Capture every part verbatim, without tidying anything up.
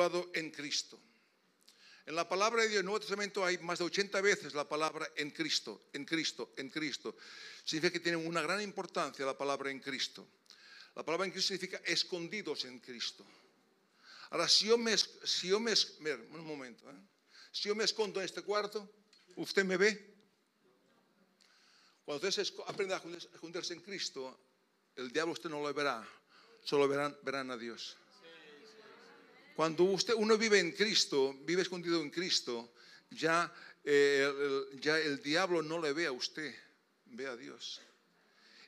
En Cristo. En la palabra de Dios, en el Nuevo Testamento hay más de ochenta veces la palabra en Cristo, en Cristo, en Cristo. Significa que tiene una gran importancia la palabra en Cristo. La palabra en Cristo significa escondidos en Cristo. Ahora, si yo me, si yo me, un momento, ¿eh? si yo me escondo en este cuarto, ¿usted me ve? Cuando usted aprenda a esconderse en Cristo, el diablo usted no lo verá, solo verán, verán a Dios. Cuando usted, uno vive en Cristo, vive escondido en Cristo, ya, eh, el, ya el diablo no le ve a usted, ve a Dios.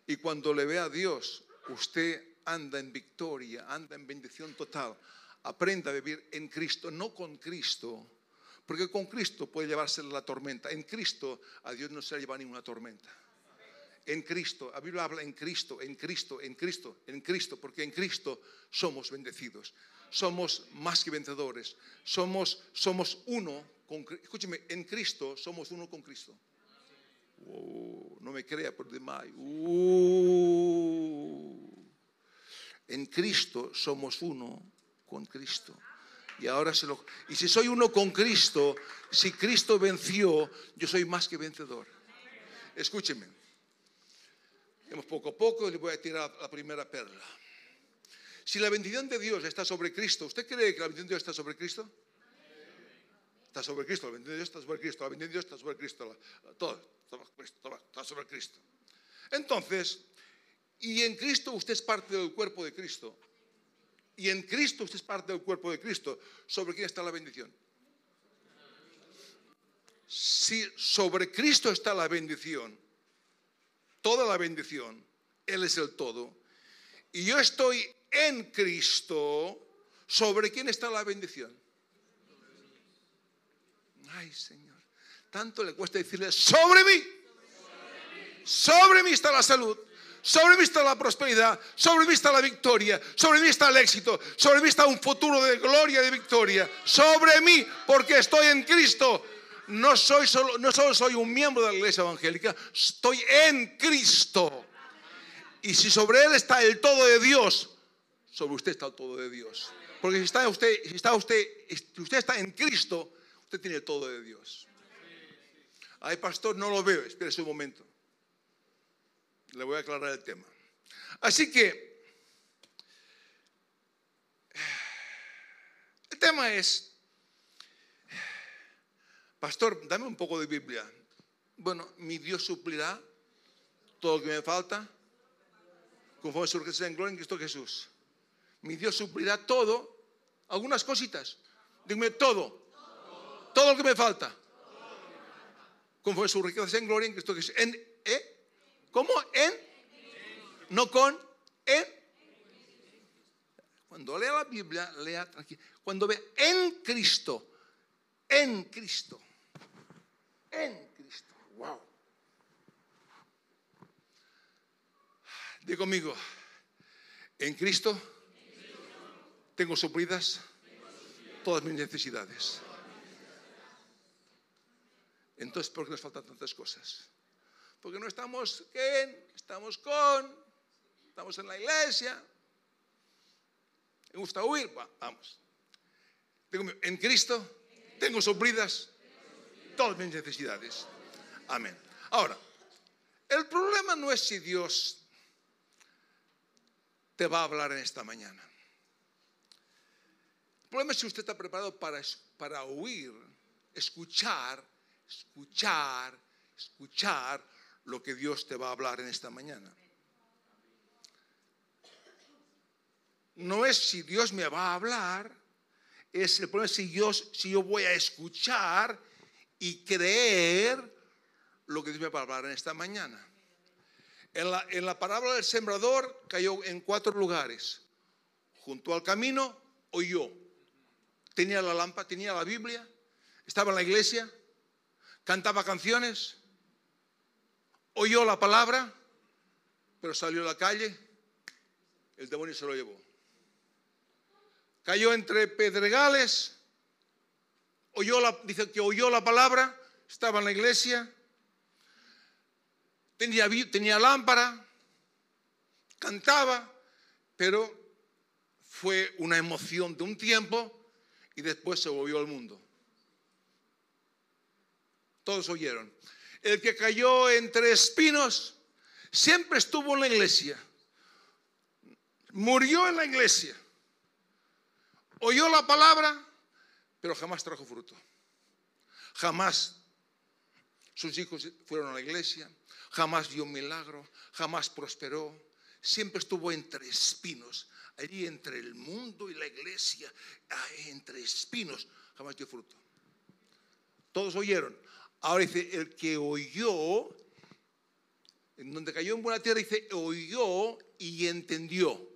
Y cuando le ve a Dios, usted anda en victoria, anda en bendición total. Aprenda a vivir en Cristo, no con Cristo, porque con Cristo puede llevarse la tormenta. En Cristo a Dios no se le lleva ninguna tormenta. En Cristo, la Biblia habla en Cristo, en Cristo, en Cristo, en Cristo, porque en Cristo somos bendecidos. Somos más que vencedores, somos, somos uno con Cristo. Escúcheme, en Cristo somos uno con Cristo. Oh, no me crea por demás. Oh. En Cristo somos uno con Cristo. Y ahora se lo. Y si soy uno con Cristo, si Cristo venció, yo soy más que vencedor. Escúcheme. Vamos poco a poco y le voy a tirar la primera perla. Si la bendición de Dios está sobre Cristo, ¿usted cree que la bendición de Dios está sobre Cristo? Está sobre Cristo, la bendición de Dios está sobre Cristo, la bendición de Dios está sobre Cristo, la, la, todo, todo está sobre Cristo. Entonces, y en Cristo usted es parte del cuerpo de Cristo, y en Cristo usted es parte del cuerpo de Cristo, ¿sobre quién está la bendición? Si sobre Cristo está la bendición, toda la bendición, Él es el todo, y yo estoy en Cristo, ¿sobre quién está la bendición? Ay, Señor, tanto le cuesta decirle, sobre mí, sobre mí está la salud, sobre mí está la prosperidad, sobre mí está la victoria, sobre mí está el éxito, sobre mí está un futuro de gloria y de victoria, sobre mí, porque estoy en Cristo. No soy solo, no solo soy un miembro de la iglesia evangélica, estoy en Cristo. Y si sobre Él está el todo de Dios, sobre usted está el todo de Dios. Porque si está usted, si está usted, si usted está en Cristo, usted tiene el todo de Dios. Ay, pastor, no lo veo. Espérese un momento. Le voy a aclarar el tema. Así que el tema es, pastor, dame un poco de Biblia. Bueno, mi Dios suplirá todo lo que me falta conforme su riqueza en gloria en Cristo Jesús. Mi Dios suplirá todo, algunas cositas. Dime todo, todo, todo lo que me falta. Todo. Conforme su riqueza en gloria en Cristo Jesús. En, ¿eh? ¿Cómo? En, en. No con, en. en. Cuando lea la Biblia, lea tranquilo. Cuando vea en Cristo, en Cristo, en Cristo. Wow. Diga conmigo, en Cristo tengo suplidas todas mis necesidades. Entonces, ¿por qué nos faltan tantas cosas? Porque no estamos en, estamos con, estamos en la iglesia. Me gusta huir, Va, vamos. Digo, en Cristo tengo suplidas todas mis necesidades. Amén. Ahora, el problema no es si Dios te va a hablar en esta mañana. El problema es si usted está preparado para, para oír, escuchar, escuchar, escuchar lo que Dios te va a hablar en esta mañana. No es si Dios me va a hablar, es el problema es si, Dios, si yo voy a escuchar y creer lo que Dios me va a hablar en esta mañana. En la, en la parábola del sembrador cayó en cuatro lugares. Junto al camino, oyó. Tenía la lámpara, tenía la Biblia, estaba en la iglesia, cantaba canciones, oyó la palabra, pero salió a la calle, el demonio se lo llevó. Cayó entre pedregales, oyó la, dice que oyó la palabra, estaba en la iglesia, Tenía, tenía lámpara, cantaba, pero fue una emoción de un tiempo y después se volvió al mundo. Todos oyeron. El que cayó entre espinos siempre estuvo en la iglesia, murió en la iglesia, oyó la palabra, pero jamás trajo fruto. Jamás sus hijos fueron a la iglesia, jamás dio un milagro, jamás prosperó. Siempre estuvo entre espinos, allí entre el mundo y la iglesia, entre espinos, jamás dio fruto. Todos oyeron. Ahora dice, el que oyó, en donde cayó en buena tierra, dice, oyó y entendió,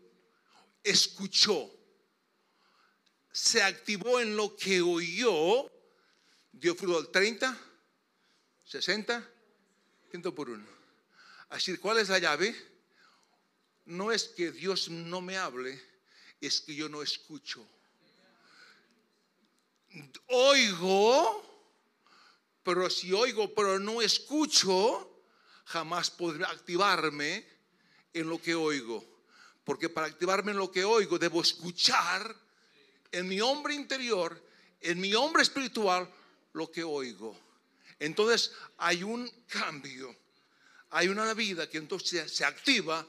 escuchó, se activó en lo que oyó, dio fruto al treinta, sesenta, cien por uno. Así, ¿cuál es la llave? No es que Dios no me hable, es que yo no escucho. Oigo, pero si oigo pero no escucho, jamás podré activarme en lo que oigo. Porque para activarme en lo que oigo, debo escuchar en mi hombre interior, en mi hombre espiritual, lo que oigo. Entonces hay un cambio, hay una vida que entonces se activa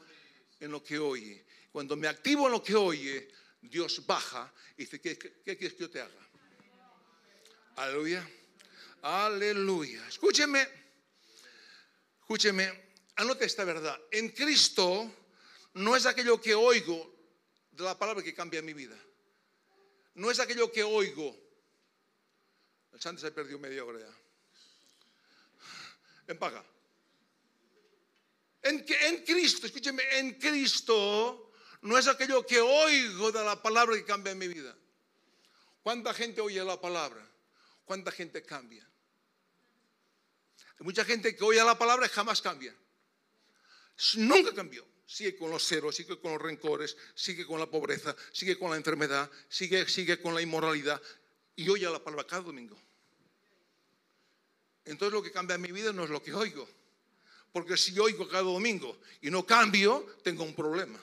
en lo que oye. Cuando me activo en lo que oye, Dios baja y dice, ¿qué, qué, qué quieres que yo te haga? Aleluya. Aleluya. Escúcheme, escúcheme, anote esta verdad. En Cristo no es aquello que oigo de la palabra que cambia mi vida. No es aquello que oigo. El santo se perdió media hora ya. Ven para acá. En, en Cristo, escúcheme, en Cristo no es aquello que oigo de la palabra que cambia mi vida. ¿Cuánta gente oye la palabra? ¿Cuánta gente cambia? Hay mucha gente que oye la palabra y jamás cambia. Nunca cambió. Sigue con los ceros, sigue con los rencores, sigue con la pobreza, sigue con la enfermedad, sigue, sigue con la inmoralidad. Y oye la palabra cada domingo. Entonces lo que cambia en mi vida no es lo que oigo. Porque si oigo cada domingo y no cambio, tengo un problema.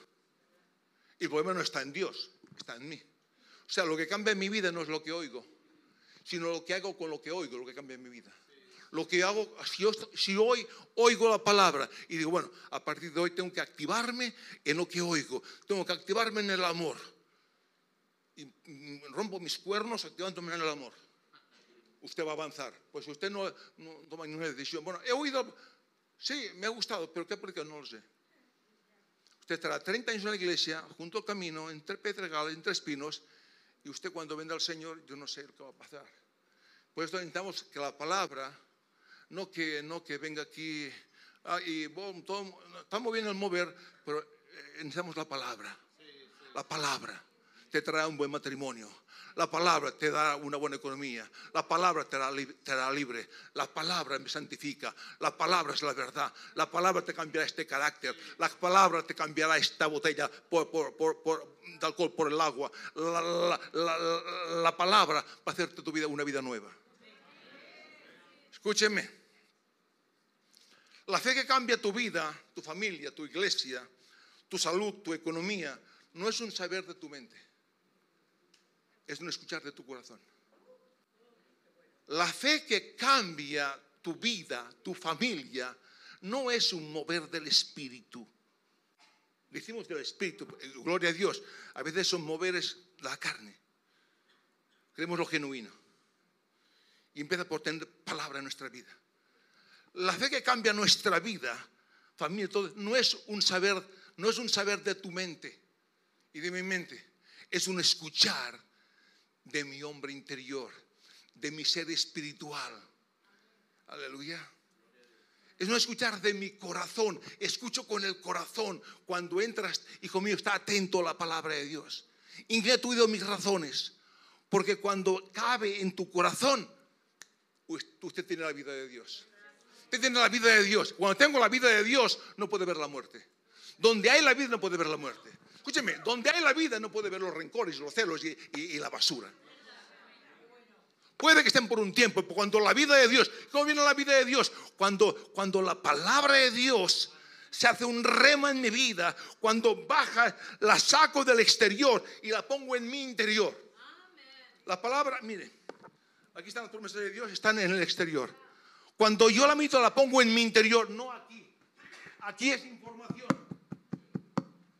Y el problema no está en Dios, está en mí. O sea, lo que cambia en mi vida no es lo que oigo, sino lo que hago con lo que oigo, lo que cambia en mi vida. Lo que hago, si, yo, si hoy oigo la palabra y digo, bueno, a partir de hoy tengo que activarme en lo que oigo, tengo que activarme en el amor. Y rompo mis cuernos activándome en el amor. Usted va a avanzar. Pues usted no, no toma ninguna decisión. Bueno, he oído, sí, me ha gustado, pero ¿qué aplica? No lo sé. Usted estará treinta años en la iglesia, junto al camino, entre pedregales, entre espinos, y usted cuando venga al Señor, yo no sé lo que va a pasar. Por eso necesitamos que la palabra, no que, no que venga aquí, ah, y bom, todo, estamos bien al mover, pero necesitamos la palabra. Sí, sí. La palabra te traerá un buen matrimonio. La palabra te da una buena economía. La palabra te hará, te hará libre. La palabra me santifica. La palabra es la verdad. La palabra te cambiará este carácter. La palabra te cambiará esta botella por, por, por, por, de alcohol por el agua. La, la, la, la, la palabra va a hacerte tu vida una vida nueva. Escúcheme. La fe que cambia tu vida, tu familia, tu iglesia, tu salud, tu economía, no es un saber de tu mente. Es no escuchar de tu corazón. La fe que cambia tu vida, tu familia, no es un mover del espíritu. Decimos del espíritu, gloria a Dios. A veces son moveres la carne. Creemos lo genuino. Y empieza por tener palabra en nuestra vida. La fe que cambia nuestra vida, familia, todo, no es un saber, no es un saber de tu mente y de mi mente. Es un escuchar de mi hombre interior, de mi ser espiritual. Aleluya. Es no escuchar de mi corazón. Escucho con el corazón. Cuando entras, hijo mío, está atento a la palabra de Dios. Inclina tu oído a mis razones, porque cuando cabe en tu corazón, usted tiene la vida de Dios. Usted tiene la vida de Dios. Cuando tengo la vida de Dios, no puede ver la muerte. Donde hay la vida no puede ver la muerte. Escúcheme, donde hay la vida no puede ver los rencores, los celos y, y, y la basura. Puede que estén por un tiempo, pero cuando la vida de Dios, ¿cómo viene la vida de Dios? Cuando, cuando la palabra de Dios se hace un rema en mi vida, cuando baja, la saco del exterior y la pongo en mi interior. La palabra, mire, aquí están las promesas de Dios, están en el exterior. Cuando yo la mito, la pongo en mi interior, no aquí. Aquí es información.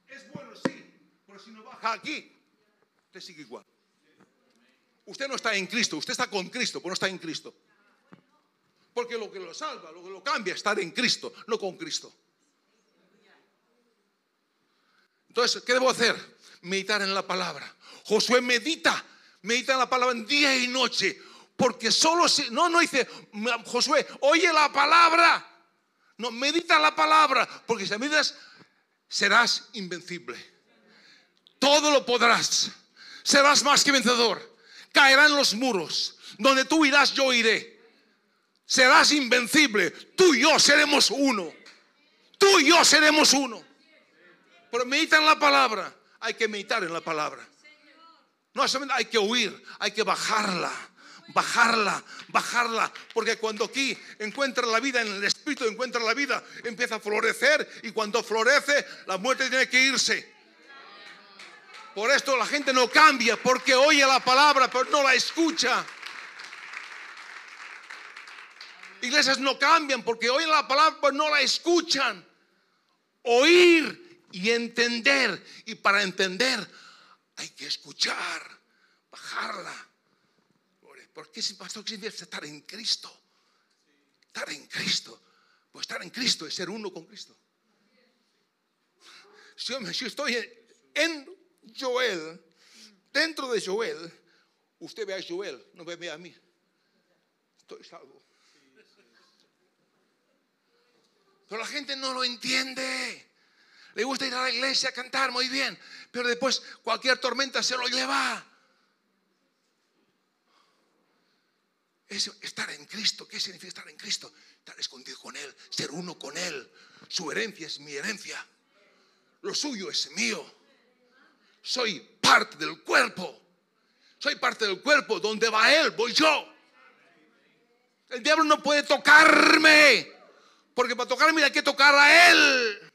Es bueno, sí, pero si no baja aquí, usted sigue igual. Usted no está en Cristo, usted está con Cristo, pero no está en Cristo. Porque lo que lo salva, lo que lo cambia, es estar en Cristo, no con Cristo. Entonces, ¿qué debo hacer? Meditar en la palabra. Josué medita, medita en la palabra en día y noche. Porque solo si, no, no dice, Josué, oye la palabra. No, medita la palabra, porque si meditas, serás invencible. Todo lo podrás. Serás más que vencedor. Caerán los muros. Donde tú irás, yo iré. Serás invencible. Tú y yo seremos uno. Tú y yo seremos uno. Pero medita en la palabra. Hay que meditar en la palabra. No solamente hay que huir, hay que bajarla. Bajarla, bajarla, porque cuando aquí encuentra la vida, en el Espíritu encuentra la vida, empieza a florecer, y cuando florece, la muerte tiene que irse. Por esto la gente no cambia, porque oye la palabra, pero no la escucha. Iglesias no cambian, porque oyen la palabra, pero no la escuchan. Oír y entender, y para entender hay que escuchar, bajarla. ¿Por qué, pastor, qué significa estar en Cristo? Estar en Cristo. Pues estar en Cristo es ser uno con Cristo. Si yo, si estoy en Joel, dentro de Joel, usted ve a Joel, no me ve a mí. Estoy salvo. Pero la gente no lo entiende. Le gusta ir a la iglesia a cantar, muy bien, pero después cualquier tormenta se lo lleva. Es estar en Cristo. ¿Qué significa estar en Cristo? Estar escondido con Él, ser uno con Él. Su herencia es mi herencia. Lo suyo es mío. Soy parte del cuerpo. Soy parte del cuerpo. Donde va Él, voy yo. El diablo no puede tocarme, porque para tocarme hay que tocar a Él.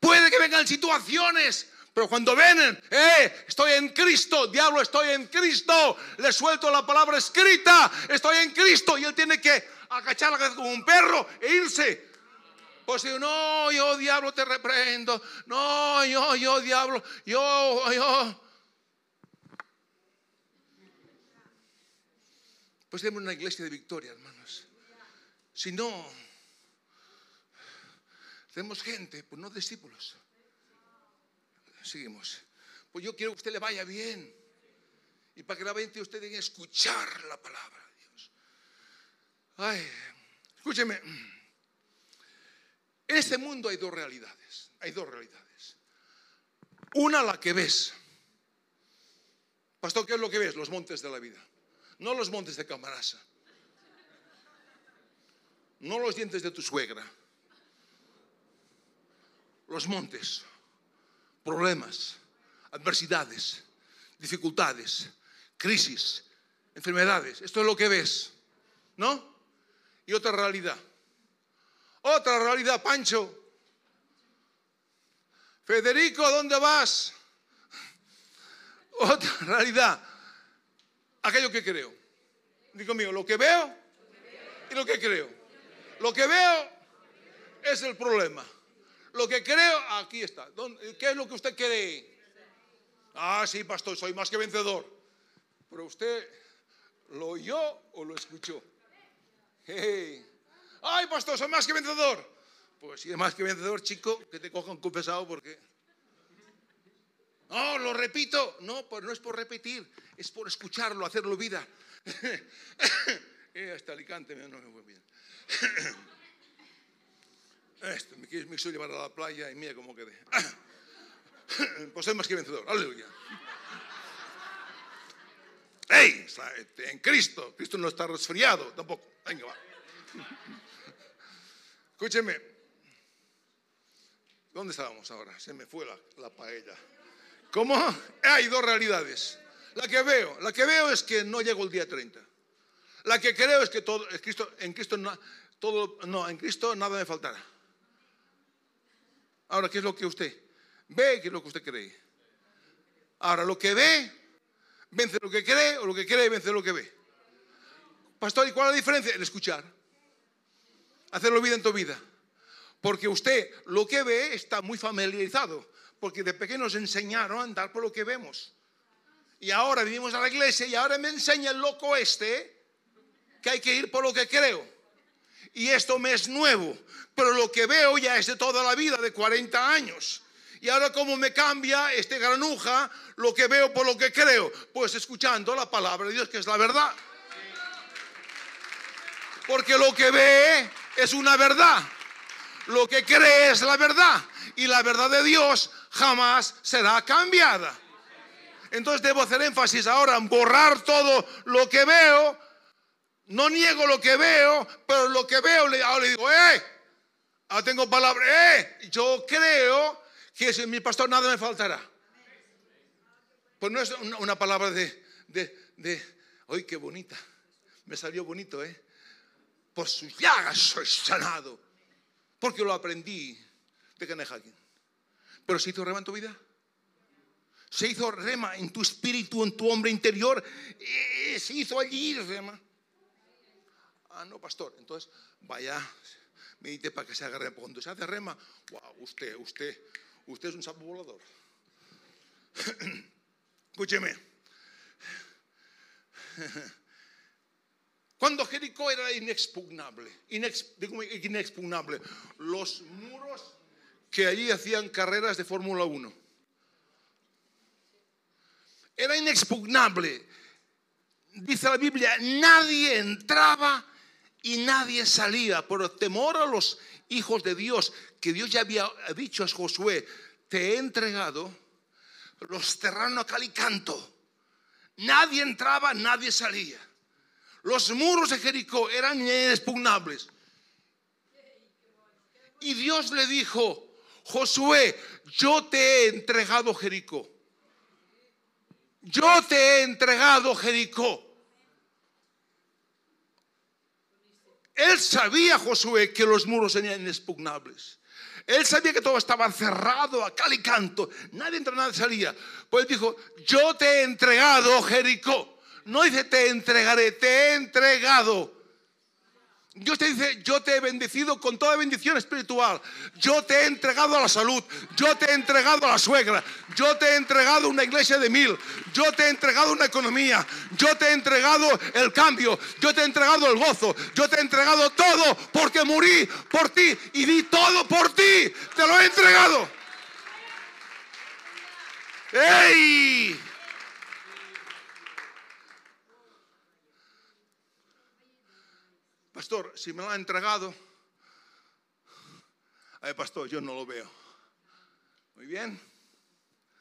Puede que vengan situaciones, pero cuando vienen, eh, estoy en Cristo, diablo, estoy en Cristo, le suelto la palabra escrita, estoy en Cristo, y él tiene que agachar la cabeza como un perro e irse. Pues digo, no, yo diablo te reprendo, no, yo, yo diablo, yo, yo. Pues tenemos una iglesia de victoria, hermanos. Si no, tenemos gente, pues no discípulos. Seguimos. Pues yo quiero que usted le vaya bien. Y para que la vaya bien, usted tiene que escuchar la palabra de Dios. Ay, escúcheme. En este mundo hay dos realidades. Hay dos realidades. Una, la que ves. Pastor, ¿qué es lo que ves? Los montes de la vida. No los montes de Camarasa. No los dientes de tu suegra. Los montes. Problemas, adversidades, dificultades, crisis, enfermedades. Esto es lo que ves, ¿no? Y otra realidad. Otra realidad, Pancho. Federico, ¿dónde vas? Otra realidad. Aquello que creo. Digo mío, lo que veo y lo que creo. Lo que veo es el problema. Lo que creo, aquí está. ¿Qué es lo que usted cree? Ah, sí, pastor, soy más que vencedor. Pero usted lo oyó o lo escuchó. Hey. Ay, pastor, soy más que vencedor. Pues si es más que vencedor, chico, que te cojan confesado, porque... No, lo repito. No, pues no es por repetir, es por escucharlo, hacerlo vida. eh, hasta Alicante no me fue bien. Esto, me quiso llevar a la playa y mira cómo quedé. Pues soy más que vencedor, aleluya. ¡Ey! En Cristo, Cristo no está resfriado tampoco. Venga, va. Escúcheme. ¿Dónde estábamos ahora? Se me fue la, la paella. ¿Cómo? Hay dos realidades. La que veo, la que veo es que no llego el día treinta. La que creo es que todo, es Cristo, en Cristo no, todo, no, en Cristo nada me faltará. Ahora, ¿qué es lo que usted ve? ¿Qué es lo que usted cree? Ahora, lo que ve, vence lo que cree, o lo que cree vence lo que ve. Pastor, ¿y cuál es la diferencia? El escuchar. Hacerlo vida en tu vida. Porque usted lo que ve está muy familiarizado, porque de pequeño nos enseñaron a andar por lo que vemos. Y ahora vivimos a la iglesia y ahora me enseña el loco este que hay que ir por lo que creo. Y esto me es nuevo, pero lo que veo ya es de toda la vida, de cuarenta años. Y ahora como me cambia este granuja, lo que veo por lo que creo, pues escuchando la palabra de Dios, que es la verdad. Porque lo que ve es una verdad, lo que cree es la verdad, y la verdad de Dios jamás será cambiada. Entonces debo hacer énfasis ahora en borrar todo lo que veo. No niego lo que veo, pero lo que veo, ahora le digo, ¡eh! Ahora tengo palabras, ¡eh! Yo creo que sin mi pastor nada me faltará. Pues no es una palabra de, de, de ¡ay, qué bonita! Me salió bonito, ¿eh? Por sus llagas soy sanado. Porque lo aprendí de Kenehagen. Pero ¿se hizo rema en tu vida? ¿Se hizo rema en tu espíritu, en tu hombre interior? ¿Se hizo allí rema? Ah, no, pastor, entonces vaya, medite para que se haga rema. Cuando se hace rema, wow, usted, usted, usted es un sapo volador. Escúcheme. Cuando Jericó era inexpugnable, inex, digo, inexpugnable, los muros que allí hacían carreras de Fórmula uno. Era inexpugnable. Dice la Biblia, nadie entraba y nadie salía por temor a los hijos de Dios, que Dios ya había dicho a Josué, te he entregado los terrenos a cal y canto. Nadie entraba, nadie salía. Los muros de Jericó eran inexpugnables. Y Dios le dijo, Josué, yo te he entregado Jericó. Yo te he entregado Jericó. Él sabía, Josué, que los muros eran inexpugnables. Él sabía que todo estaba cerrado a cal y canto. Nadie entraba, nadie salía. Pues dijo, yo te he entregado Jericó. No dice te entregaré, te he entregado. Dios te dice, yo te he bendecido con toda bendición espiritual. Yo te he entregado a la salud. Yo te he entregado a la suegra. Yo te he entregado una iglesia de mil. Yo te he entregado una economía. Yo te he entregado el cambio. Yo te he entregado el gozo. Yo te he entregado todo, porque morí por ti y di todo por ti. Te lo he entregado. ¡Ey! Pastor, si me lo ha entregado, ay, pastor, yo no lo veo. Muy bien,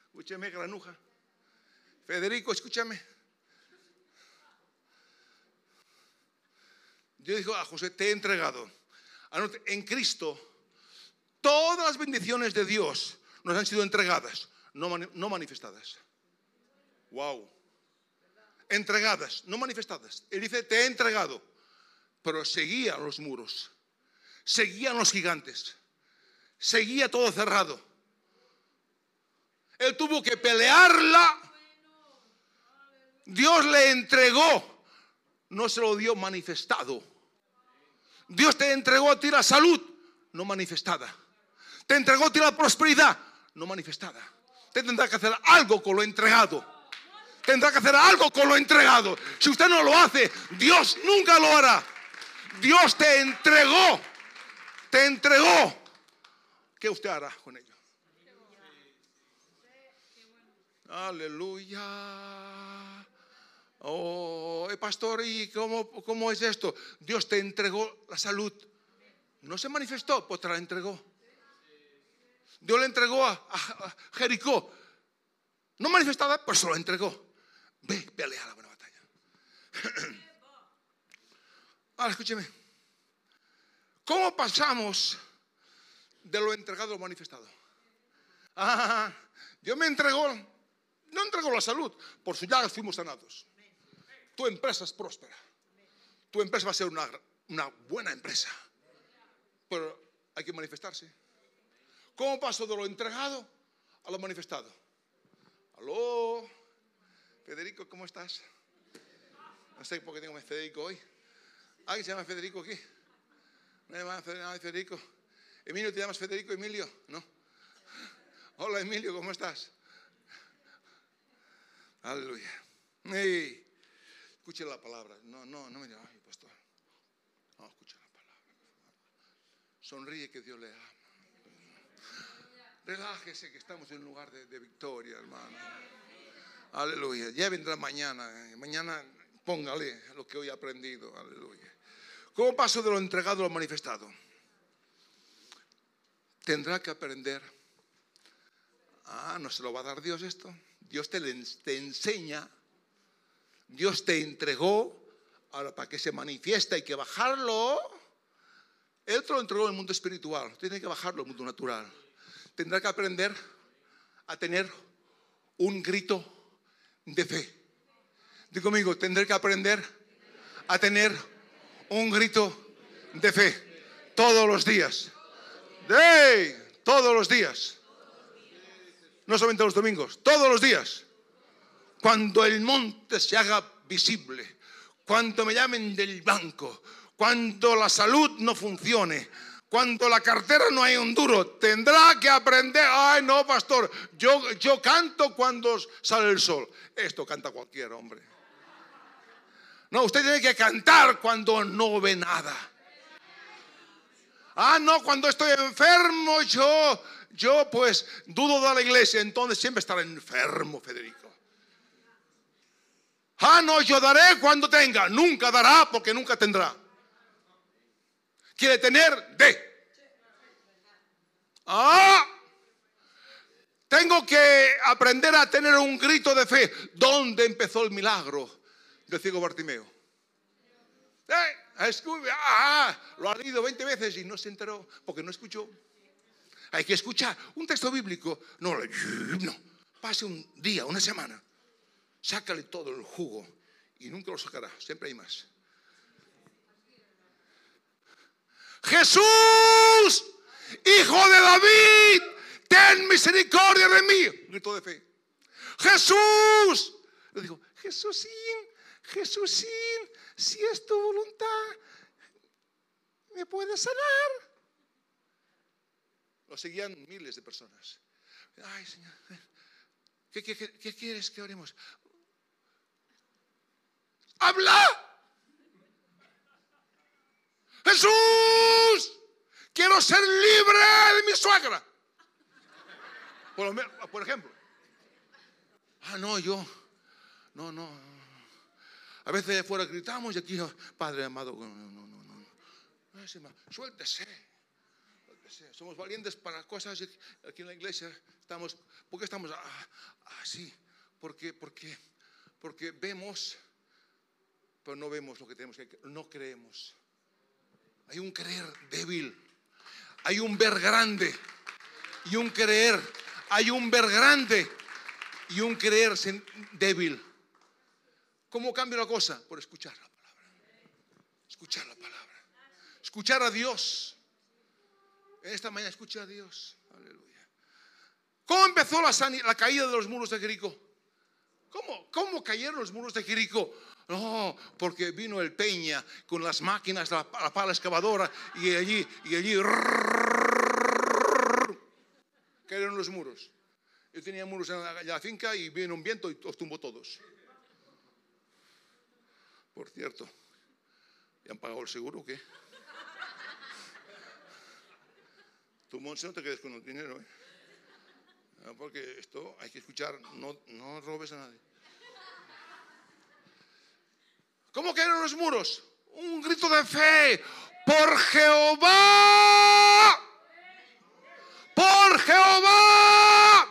escúchame, granuja. Federico, escúchame. Dios dijo a José, te he entregado. En Cristo, todas las bendiciones de Dios nos han sido entregadas, no, no manifestadas. Wow. Entregadas, no manifestadas. Él dice, te he entregado. Pero seguía los muros, seguían los gigantes, seguía todo cerrado. Él tuvo que pelearla. Dios le entregó, no se lo dio manifestado. Dios te entregó a ti la salud, no manifestada. Te entregó a ti la prosperidad, no manifestada. Usted tendrá que hacer algo con lo entregado. Tendrá que hacer algo con lo entregado. Si usted no lo hace, Dios nunca lo hará. Dios te entregó, te entregó. ¿Qué usted hará con ello? Aleluya. Oh, pastor, ¿y cómo, cómo es esto? Dios te entregó la salud. No se manifestó, pues te la entregó. Dios le entregó a, a, a Jericó. No manifestada, pues se lo entregó. Ve, pelea la buena batalla. Ahora escúcheme, ¿cómo pasamos de lo entregado a lo manifestado? Ah, Dios me entregó, no entregó la salud, por sus llagas fuimos sanados. Tu empresa es próspera, tu empresa va a ser una, una buena empresa, pero hay que manifestarse. ¿Cómo paso de lo entregado a lo manifestado? Aló, Federico, ¿cómo estás? No sé por qué tengo a Federico hoy. ¿Alguien se llama Federico aquí? No me llaman Federico. Emilio, ¿te llamas Federico Emilio? No. Hola Emilio, ¿cómo estás? Aleluya. Hey. Escuche la palabra. No, no, no me llamas, pastor. No, escucha la palabra. Sonríe que Dios le ama. Relájese que estamos en un lugar de, de victoria, hermano. Aleluya. Ya vendrá mañana. Eh. Mañana póngale lo que hoy ha aprendido. Aleluya. ¿Cómo paso de lo entregado a lo manifestado? Tendrá que aprender. Ah, no se lo va a dar Dios esto. Dios te, le, te enseña. Dios te entregó. Ahora, para que se manifiesta hay que bajarlo. Él te lo entregó en el mundo espiritual. Tiene que bajarlo al mundo natural. Tendrá que aprender a tener un grito de fe. Digo conmigo, tendré que aprender a tener un grito de fe todos los días. ¡Hey! Todos los días. No solamente los domingos, todos los días. Cuando el monte se haga visible, cuando me llamen del banco, cuando la salud no funcione, cuando la cartera no hay un duro, tendrá que aprender. Ay, no, pastor, yo, yo canto cuando sale el sol. Esto canta cualquier hombre. No, usted tiene que cantar cuando no ve nada. Ah, no, cuando estoy enfermo, yo, yo pues dudo de la iglesia, entonces siempre estará enfermo, Federico. Ah, no, yo daré cuando tenga. Nunca dará porque nunca tendrá. Quiere tener de. Ah, tengo que aprender a tener un grito de fe. ¿Dónde empezó el milagro del ciego Bartimeo? Eh, ah, lo ha leído veinte veces y no se enteró porque no escuchó. Hay que escuchar un texto bíblico. No, no. Pase un día, una semana. Sácale todo el jugo y nunca lo sacará. Siempre hay más. Jesús, hijo de David, ten misericordia de mí. Grito de fe. Jesús, le digo, Jesúsín, Jesúsín, si es tu voluntad, me puedes sanar. Lo seguían miles de personas. Ay, Señor, ¿qué, qué, qué, qué quieres que oremos? ¡Habla! Jesús, quiero ser libre de mi suegra. Por, lo, por ejemplo. Ah, no, yo. No, no. A veces allá afuera gritamos y aquí, Padre amado, no, no, no, no. no. Suéltese. Suéltese. Somos valientes para cosas aquí en la iglesia. Estamos, ¿por qué estamos así? Porque, porque, porque vemos, pero no vemos lo que tenemos que hacer. No creemos. Hay un creer débil, hay un ver grande y un creer, hay un ver grande y un creer débil. ¿Cómo cambia la cosa? Por escuchar la palabra, escuchar la palabra, escuchar a Dios. En esta mañana escucha a Dios, aleluya. ¿Cómo empezó la, la caída de los muros de Jericó? ¿Cómo, ¿Cómo cayeron los muros de Jericó? No, porque vino el Peña con las máquinas, la, la pala excavadora y allí, y allí rrr, cayeron los muros. Yo tenía muros en la, en la finca y vino un viento y los tumbó todos. Por cierto, ¿ya han pagado el seguro o qué? Tú, Monse, no te quedes con el dinero, ¿eh? No, porque esto hay que escuchar, no, no robes a nadie. ¿Cómo cayeron los muros? Un grito de fe. Por Jehová. Por Jehová.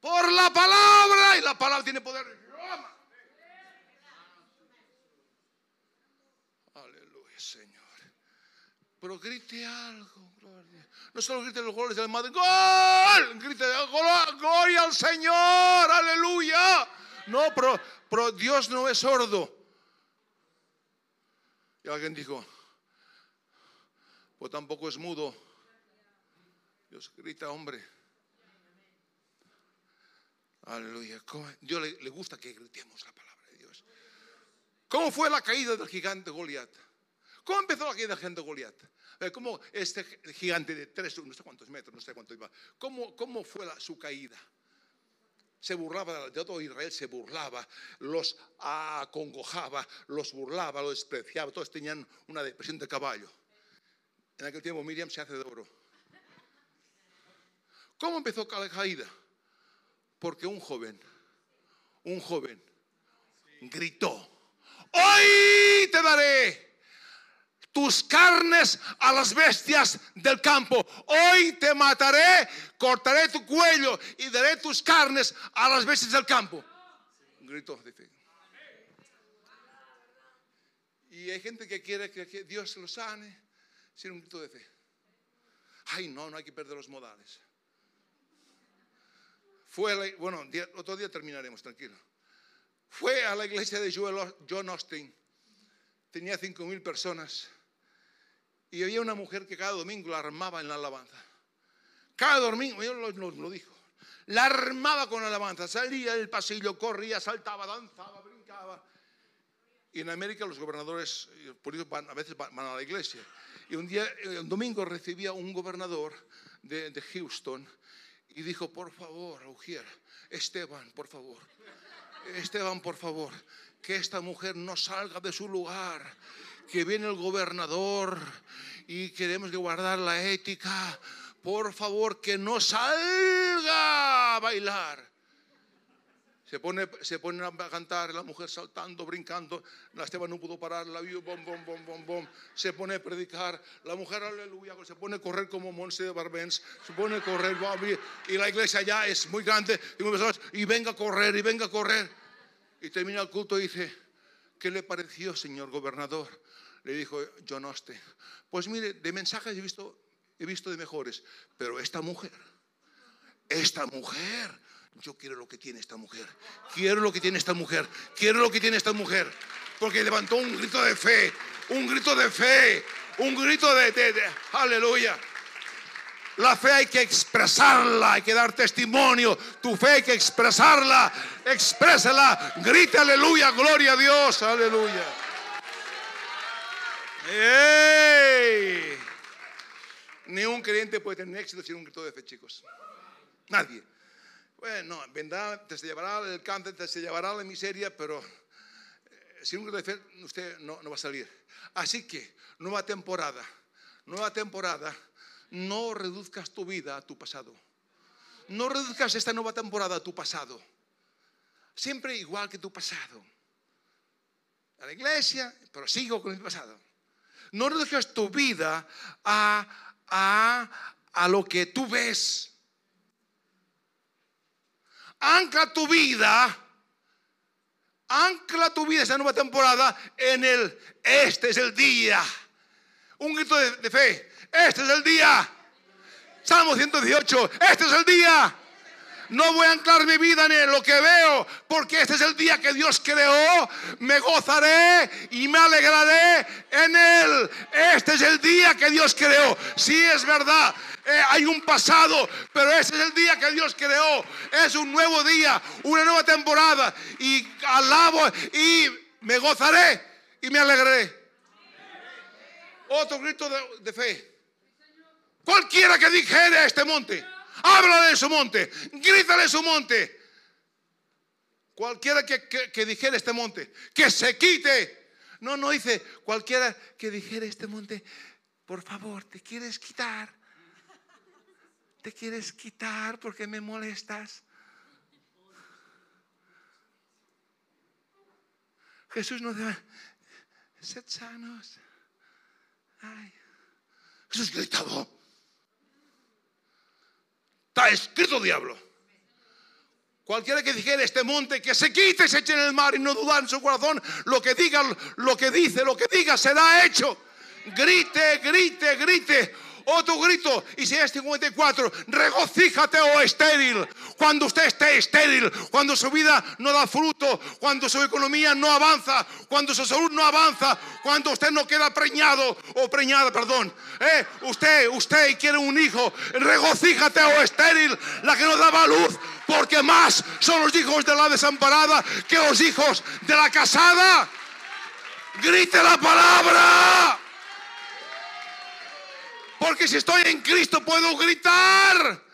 Por la palabra. Y la palabra tiene poder. Aleluya, Señor. Pero grite algo. Gloria. No solo grite los goles del madre. ¡Gol! Grite gloria al Señor. Aleluya. No, pero, pero Dios no es sordo. Y alguien dijo, pues tampoco es mudo. Dios grita, hombre. Aleluya. Dios le, le gusta que gritemos la palabra de Dios. ¿Cómo fue la caída del gigante Goliat? ¿Cómo empezó la caída del gigante Goliat? ¿Cómo este gigante de tres, no sé cuántos metros, no sé cuánto iba? ¿Cómo, cómo fue la, su caída? Se burlaba de todo Israel, se burlaba, los acongojaba, los burlaba, los despreciaba. Todos tenían una depresión de caballo. En aquel tiempo Miriam se hace de oro. ¿Cómo empezó la caída? Porque un joven, un joven gritó: hoy te daré tus carnes a las bestias del campo. Hoy te mataré, cortaré tu cuello y daré tus carnes a las bestias del campo. Gritó de fe. Y hay gente que quiere que Dios lo sane sin un grito de fe. Ay, no, no hay que perder los modales. Fue la, bueno, otro día terminaremos, tranquilo. Fue a la iglesia de John Austin. Tenía cinco mil personas. Y había una mujer que cada domingo la armaba en la alabanza. Cada domingo, yo lo, lo, lo dijo, la armaba con la alabanza. Salía del pasillo, corría, saltaba, danzaba, brincaba. Y en América los gobernadores políticos van, a veces van a la iglesia. Y un día, un domingo, recibía un gobernador de, de Houston y dijo: por favor, Ujier, Esteban, por favor, Esteban, por favor, que esta mujer no salga de su lugar, que viene el gobernador y queremos guardar la ética, por favor, que no salga a bailar. Se pone, se pone a cantar, la mujer saltando, brincando. La Esteban no pudo parar, la vio, bom, bom, bom, bom, bom. Se pone a predicar, la mujer, aleluya, se pone a correr como Monse de Barbens, se pone a correr, y la iglesia ya es muy grande, y venga a correr, y venga a correr. Y termina el culto y dice: ¿qué le pareció, señor gobernador? Le dijo John Austin: pues mire, de mensajes he visto, he visto de mejores, pero esta mujer, esta mujer... yo quiero lo que tiene esta mujer, quiero lo que tiene esta mujer, quiero lo que tiene esta mujer. Porque levantó un grito de fe, un grito de fe, un grito de, de, de aleluya. La fe hay que expresarla, hay que dar testimonio. Tu fe hay que expresarla, exprésala, grita aleluya, gloria a Dios, aleluya. ¡Ey! Ni un creyente puede tener éxito sin un grito de fe, chicos. Nadie. Bueno, vendrá, te se llevará el cáncer, te se llevará la miseria, pero eh, sin un grito de fe usted no, no va a salir. Así que, nueva temporada, nueva temporada, no reduzcas tu vida a tu pasado. No reduzcas esta nueva temporada a tu pasado. Siempre igual que tu pasado. A la iglesia, pero sigo con mi pasado. No reduzcas tu vida a, a, a lo que tú ves. Ancla tu vida, ancla tu vida esta nueva temporada en el, este es el día. Un grito de, de fe, este es el día. Salmo ciento dieciocho, este es el día. No voy a anclar mi vida en lo que veo, porque este es el día que Dios creó. Me gozaré y me alegraré en él. Este es el día que Dios creó. Sí, es verdad, eh, hay un pasado, pero este es el día que Dios creó. Es un nuevo día, una nueva temporada. Y alabo y me gozaré y me alegraré. Otro grito de, de fe. Cualquiera que dijere a este monte, háblale de su monte, grítale de su monte. Cualquiera que, que, que dijere este monte, que se quite. No, no dice, cualquiera que dijere este monte, por favor, te quieres quitar. Te quieres quitar porque me molestas. Jesús no debe ser sanos. Ay. Jesús gritaba. Está escrito, diablo. Cualquiera que dijere este monte, que se quite y se eche en el mar, y no dudar en su corazón, lo que diga, lo que dice, lo que diga será hecho. Grite, grite, grite. otro grito. Isaías cincuenta y cuatro, regocíjate, oh estéril. Cuando usted esté estéril, cuando su vida no da fruto, cuando su economía no avanza, cuando su salud no avanza, cuando usted no queda preñado o preñada, perdón, eh, usted, usted quiere un hijo, regocíjate, oh estéril, la que no daba luz, porque más son los hijos de la desamparada que los hijos de la casada. Grite la palabra. Porque si estoy en Cristo puedo gritar.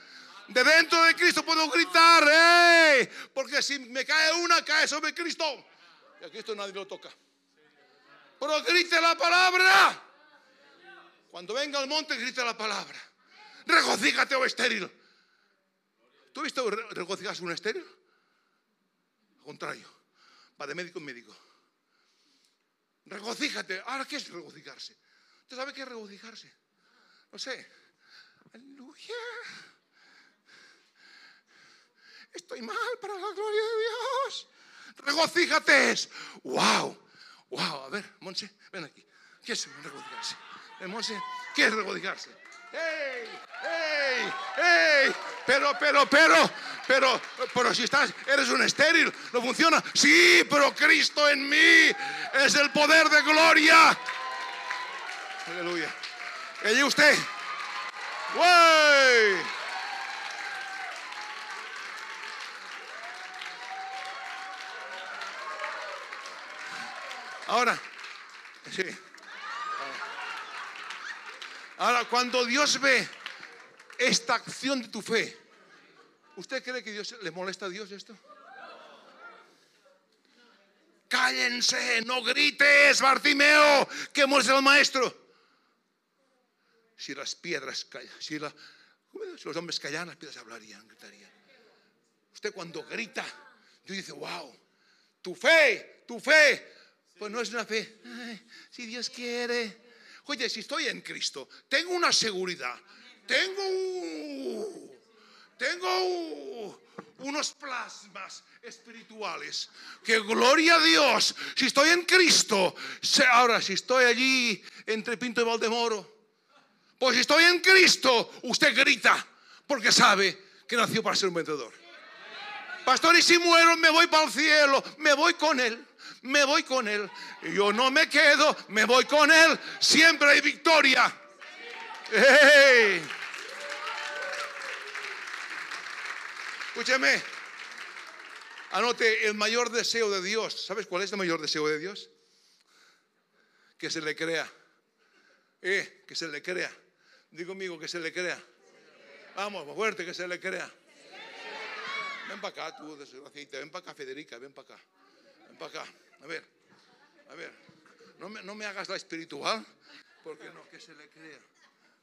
De dentro de Cristo puedo gritar. ¡Hey! Porque si me cae una, cae sobre Cristo. Y a Cristo nadie lo toca. Pero grite la palabra. Cuando venga al monte, grite la palabra. Regocíjate, oh estéril. ¿Tú viste regocijarse un estéril? Al contrario. Va de médico en médico. Regocíjate. Ahora, ¿qué es regocijarse? ¿Tú sabes qué es regocijarse? No sé. Aleluya. Estoy mal, para la gloria de Dios. Regocíjate. Wow. Wow. A ver, Monse, ven aquí. ¿Qué es regocijarse? Monse, ¿qué es regocijarse? ¡Ey! ¡Ey! ¡Ey! Pero, pero, pero, pero, pero si estás, eres un estéril, no funciona. Sí, pero Cristo en mí es el poder de gloria. Aleluya. ¿Y usted? ¡Wey! Ahora, sí. Ahora, cuando Dios ve esta acción de tu fe, ¿usted cree que Dios, le molesta a Dios esto? Cállense, no grites, Bartimeo, que molesta al maestro. Si las piedras callan, si, la, si los hombres callan, las piedras hablarían, gritarían. Usted cuando grita, Dios dice, wow, tu fe, tu fe, pues no es una fe. Ay, si Dios quiere. Oye, si estoy en Cristo, tengo una seguridad, tengo, uh, tengo uh, unos plasmas espirituales. Que gloria a Dios, si estoy en Cristo. Ahora, si estoy allí entre Pinto y Valdemoro, pues si estoy en Cristo, usted grita, porque sabe que nació para ser un vencedor. Pastor, y si muero me voy para el cielo, me voy con Él. Me voy con Él, yo no me quedo, me voy con Él, siempre hay victoria. ¡Hey! Escúcheme, anote el mayor deseo de Dios. ¿Sabes cuál es el mayor deseo de Dios? Que se le crea, eh, que se le crea. Digo conmigo, que se le crea. Vamos, más fuerte, que se le crea. Ven para acá, tú desgraciadita, ven para acá, Federica, ven para acá. Para acá, a ver, a ver, no me, no me hagas la espiritual, porque no, que se le crea,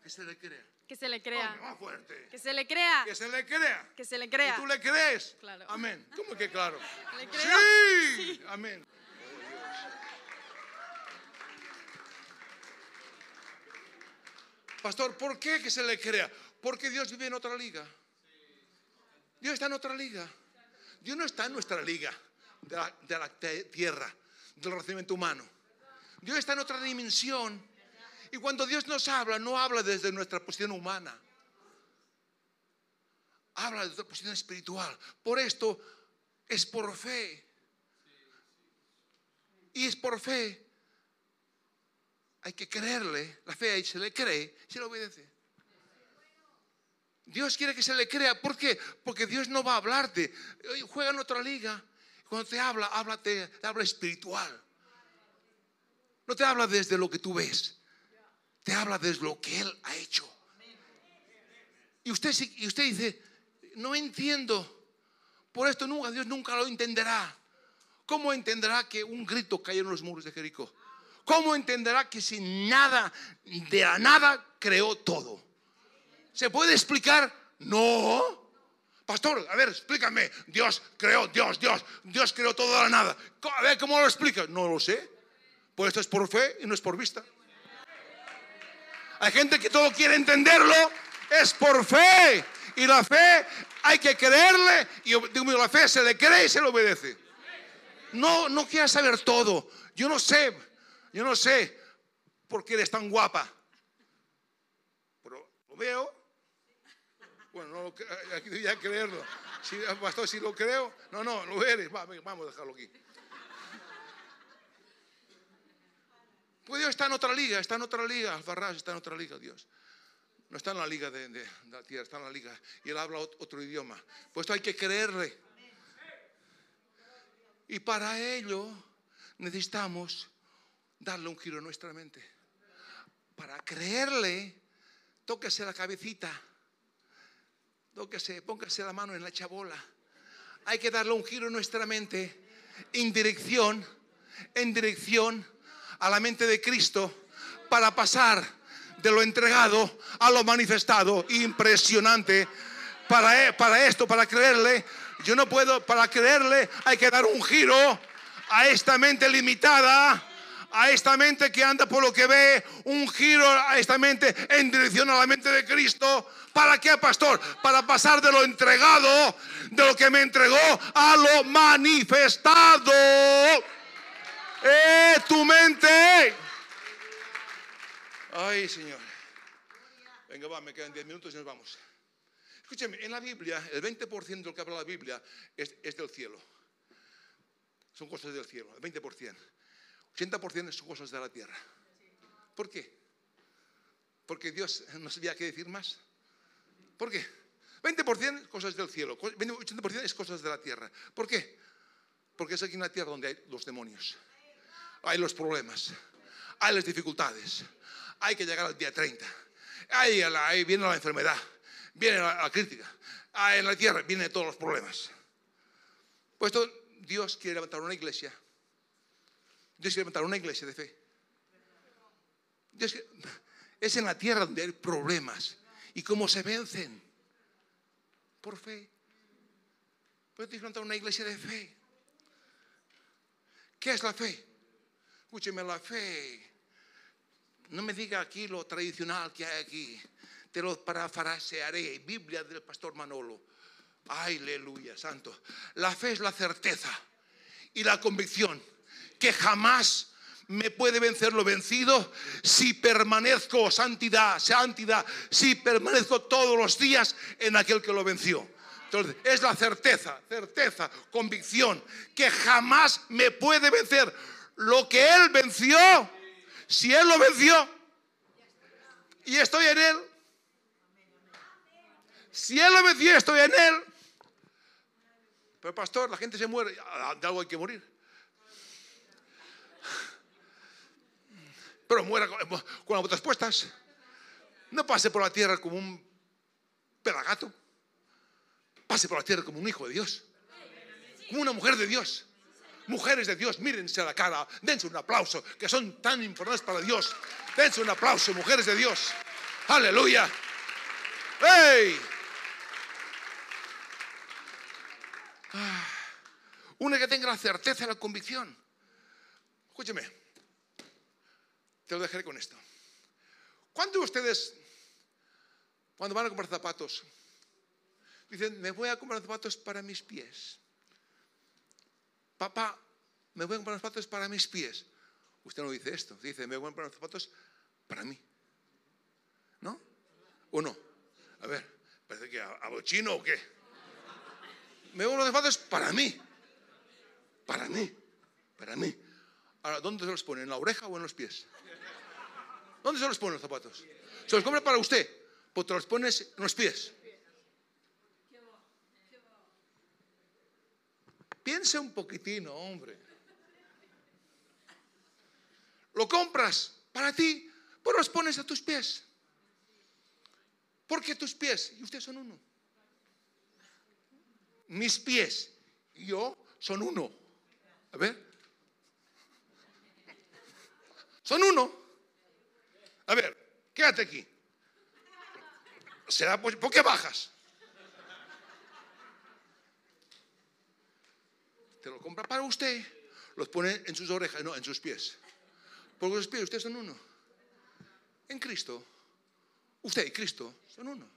que se le crea, que se le crea, oh, más fuerte, que se le crea, que se le crea, que se le crea, ¿y tú le crees? Claro. Amén. ¿Cómo que claro? ¿Le creo? Sí. Sí, amén. Pastor, ¿por qué que se le crea? Porque Dios vive en otra liga. Dios está en otra liga. Dios no está en nuestra liga. De la, de la tierra, del razonamiento humano. Dios está en otra dimensión. Y cuando Dios nos habla, no habla desde nuestra posición humana, habla desde la posición espiritual. Por esto es por fe. Y es por fe. Hay que creerle. La fe ahí se le cree, se le obedece. Dios quiere que se le crea. ¿Por qué? Porque Dios no va a hablarte. Juega en otra liga. Cuando te habla, háblate, te habla espiritual. No te habla desde lo que tú ves. Te habla desde lo que Él ha hecho. Y usted, y usted dice, no entiendo. Por esto nunca, Dios nunca lo entenderá. ¿Cómo entenderá que un grito cayó en los muros de Jericó? ¿Cómo entenderá que sin nada, de la nada, creó todo? ¿Se puede explicar? No. Pastor, a ver, explícame. Dios creó, Dios, Dios, Dios creó todo de la nada. A ver, ¿cómo lo explica? No lo sé. Pues esto es por fe y no es por vista. Hay gente que todo quiere entenderlo. Es por fe. Y la fe hay que creerle. Y digo, la fe se le cree y se le obedece. No, no quieras saber todo. Yo no sé, yo no sé por qué eres tan guapa. Pero veo. Bueno, no lo creo, aquí debía creerlo. Si, pastor, si lo creo, no, no, lo eres. Va, venga, vamos a dejarlo aquí. Pues Dios está en otra liga, está en otra liga, Alfarrás está en otra liga, Dios. No está en la liga de, de, de la tierra, está en la liga. Y él habla otro idioma. Pues esto hay que creerle. Y para ello necesitamos darle un giro a nuestra mente. Para creerle, tóquese la cabecita. Tóquese, póngase la mano en la chabola. Hay que darle un giro a nuestra mente en dirección, en dirección a la mente de Cristo, para pasar de lo entregado a lo manifestado. Impresionante. Para, para esto, para creerle, yo no puedo, para creerle hay que dar un giro a esta mente limitada, a esta mente que anda por lo que ve, un giro a esta mente en dirección a la mente de Cristo. ¿Para qué, pastor? Para pasar de lo entregado, de lo que me entregó, a lo manifestado. ¡Eh, tu mente! Ay, Señor. Venga, va, me quedan diez minutos y nos vamos. Escúchame, en la Biblia, el veinte por ciento de lo que habla la Biblia es, es del cielo. Son cosas del cielo, el veinte por ciento. ochenta por ciento son cosas de la tierra. ¿Por qué? ¿Porque Dios no sabía qué decir más? ¿Por qué? veinte por ciento cosas del cielo, ochenta por ciento es cosas de la tierra. ¿Por qué? Porque es aquí en la tierra donde hay los demonios. Hay los problemas, hay las dificultades, hay que llegar al día treinta, ahí, a la, ahí viene la enfermedad, viene la, la crítica, ahí en la tierra vienen todos los problemas. Pues todo, Dios quiere levantar una iglesia, Dios quiere levantar una iglesia de fe. Dios quiere, es en la tierra donde hay problemas, y cómo se vencen, por fe. Pues Dios quiere levantar una iglesia de fe. ¿Qué es la fe? Escúcheme, la fe, no me diga aquí lo tradicional que hay aquí, te lo parafrasearé, Biblia del pastor Manolo, aleluya, santo. La fe es la certeza y la convicción que jamás me puede vencer lo vencido si permanezco, santidad, santidad, si permanezco todos los días en aquel que lo venció. Entonces, es la certeza, certeza, convicción, que jamás me puede vencer lo que Él venció. Si Él lo venció y estoy en Él, si Él lo venció y estoy en Él. Pero pastor, la gente se muere, de algo hay que morir. Pero muera con, con las botas puestas. No pase por la tierra como un pelagato. Pase por la tierra como un hijo de Dios, como una mujer de Dios. Mujeres de Dios, mírense a la cara, dense un aplauso, que son tan importantes para Dios. Dense un aplauso, mujeres de Dios. ¡Aleluya! ¡Hey! Ah, una que tenga la certeza y la convicción. Escúcheme, te lo dejaré con esto. ¿Cuántos de ustedes, cuando van a comprar zapatos, dicen, me voy a comprar zapatos para mis pies? Papá, me voy a comprar zapatos para mis pies. Usted no dice esto, dice, me voy a comprar zapatos para mí. ¿No? ¿O no? A ver, parece que hablo chino o qué. Me voy a comprar zapatos para mí. Para mí. Para mí. Ahora, ¿dónde se los pone? ¿En la oreja o en los pies? ¿Dónde se los ponen los zapatos? Se los compra para usted, pues te los pones en los pies. Piensa un poquitino, hombre. Lo compras para ti, pero los pones a tus pies. Porque tus pies y usted son uno. Mis pies y yo son uno. A ver. Son uno. A ver, quédate aquí. ¿Será por, por qué bajas? Te lo compra para usted, los pone en sus orejas, no, en sus pies. Porque los pies, ustedes son uno. En Cristo, usted y Cristo son uno.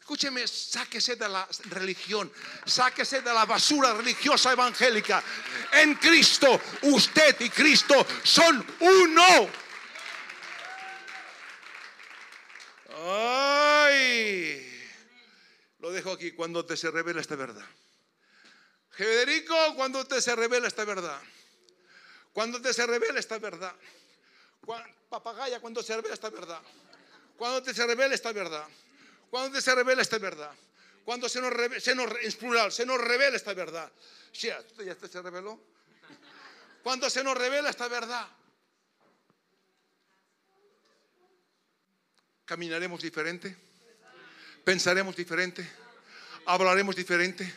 Escúcheme, sáquese de la religión, sáquese de la basura religiosa evangélica. En Cristo, usted y Cristo son uno. Ay, lo dejo aquí. Cuando te se revela esta verdad, Federico, cuando te se revela esta verdad, cuando te se revela esta verdad, papagaya, cuando se revela esta verdad, cuando te se revela esta verdad, cuando te se revela esta verdad, cuando se nos revela, se nos, en plural, se nos revela esta verdad. ¿Ya te se reveló? Cuando se nos revela esta verdad, caminaremos diferente, pensaremos diferente, hablaremos diferente,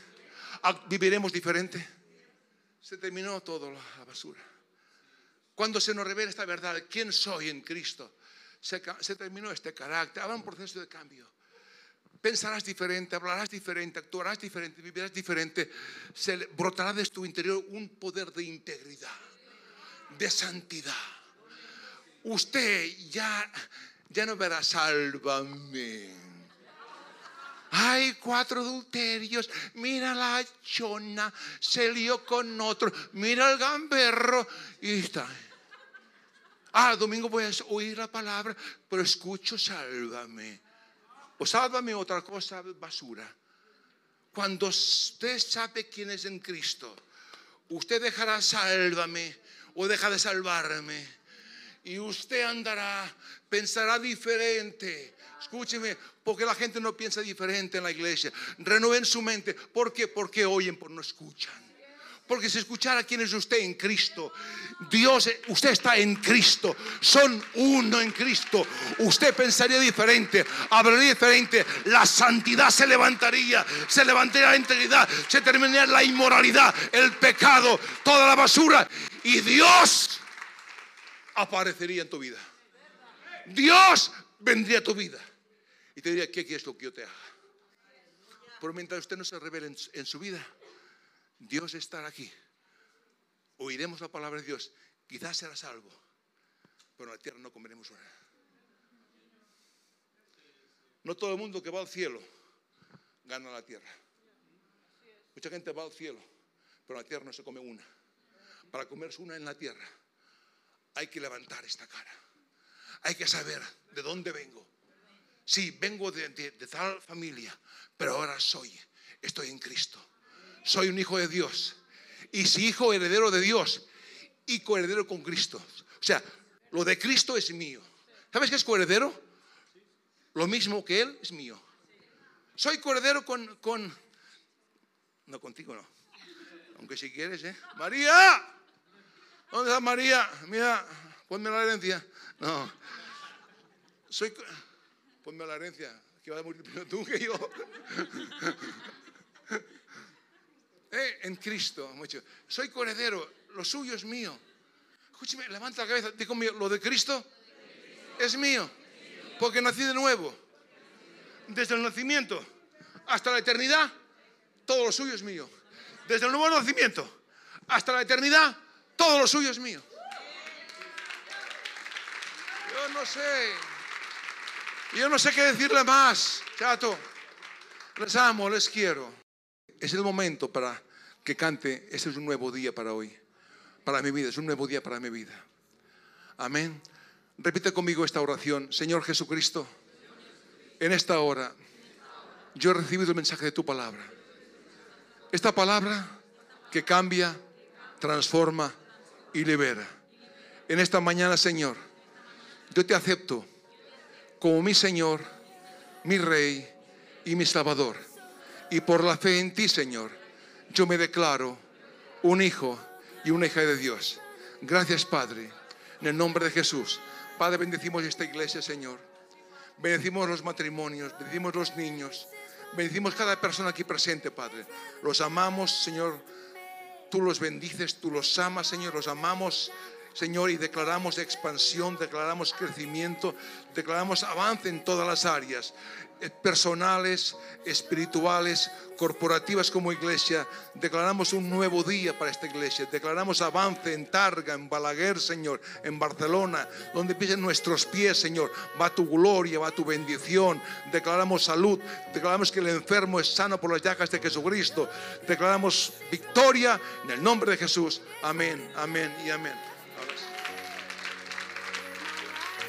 viviremos diferente. Se terminó todo la basura. Cuando se nos revela esta verdad, ¿quién soy en Cristo? Se, se terminó este carácter. Habrá un proceso de cambio. Pensarás diferente, hablarás diferente, actuarás diferente, vivirás diferente. Se brotará de tu interior un poder de integridad, de santidad. Usted ya, ya no verá, sálvame. Hay cuatro adulterios, mira la chona, se lió con otro, mira el gamberro y está. Ah, domingo voy a oír la palabra, pero escucho sálvame. O sálvame otra cosa, basura. Cuando usted sabe quién es en Cristo, usted dejará sálvame o deja de salvarme. Y usted andará, pensará diferente. Escúcheme, porque la gente no piensa diferente en la iglesia. Renueven su mente. ¿Por qué? Porque oyen, por no escuchan. Porque si escuchara quién es usted en Cristo, Dios, usted está en Cristo, son uno en Cristo, usted pensaría diferente, hablaría diferente, la santidad se levantaría, se levantaría la integridad, se terminaría la inmoralidad, el pecado, toda la basura, y Dios aparecería en tu vida. Dios vendría a tu vida y te diría, ¿qué quieres lo que yo te haga? Pero mientras usted no se revele en, en su vida, Dios estará aquí. Oiremos la palabra de Dios. Quizás será salvo, pero en la tierra no comeremos una. No todo el mundo que va al cielo gana la tierra. Mucha gente va al cielo, pero en la tierra no se come una. Para comerse una en la tierra hay que levantar esta cara. Hay que saber de dónde vengo. Sí, vengo de, de, de tal familia, pero ahora soy, estoy en Cristo. Soy un hijo de Dios. Y si hijo, heredero de Dios y coheredero con Cristo. O sea, lo de Cristo es mío. ¿Sabes qué es coheredero? Lo mismo que Él es mío. Soy coheredero con, con... No, contigo no. Aunque si quieres, ¿eh? ¡María! ¿Dónde está María? Mira, ponme la herencia. No. Soy... Ponme la herencia, que vas a morir primero tú que yo. Eh, en Cristo, mucho. Soy coheredero, lo suyo es mío. Escúcheme, levanta la cabeza, digo, lo de Cristo es mío, porque nací de nuevo. Desde el nacimiento hasta la eternidad, todo lo suyo es mío. Desde el nuevo nacimiento hasta la eternidad, todo lo suyo es mío. Yo no sé, yo no sé qué decirle más, chato. Les amo, les quiero. Es el momento para que cante, este es un nuevo día para hoy, para mi vida, es un nuevo día para mi vida. Amén. Repite conmigo esta oración. Señor Jesucristo, en esta hora yo he recibido el mensaje de tu palabra. Esta palabra que cambia, transforma y libera. En esta mañana, Señor, yo te acepto como mi Señor, mi Rey y mi Salvador. Y por la fe en ti, Señor, yo me declaro un hijo y una hija de Dios. Gracias, Padre, en el nombre de Jesús. Padre, bendecimos esta iglesia, Señor. Bendecimos los matrimonios, bendecimos los niños, bendecimos cada persona aquí presente, Padre. Los amamos, Señor. Tú los bendices, tú los amas, Señor. Los amamos, Señor, y declaramos expansión, declaramos crecimiento, declaramos avance en todas las áreas, personales, espirituales, corporativas como iglesia. Declaramos un nuevo día para esta iglesia, declaramos avance en Targa, en Balaguer, Señor, en Barcelona, donde pisen nuestros pies, Señor, va tu gloria, va tu bendición. Declaramos salud, declaramos que el enfermo es sano por las llagas de Jesucristo, declaramos victoria en el nombre de Jesús. Amén, amén y amén.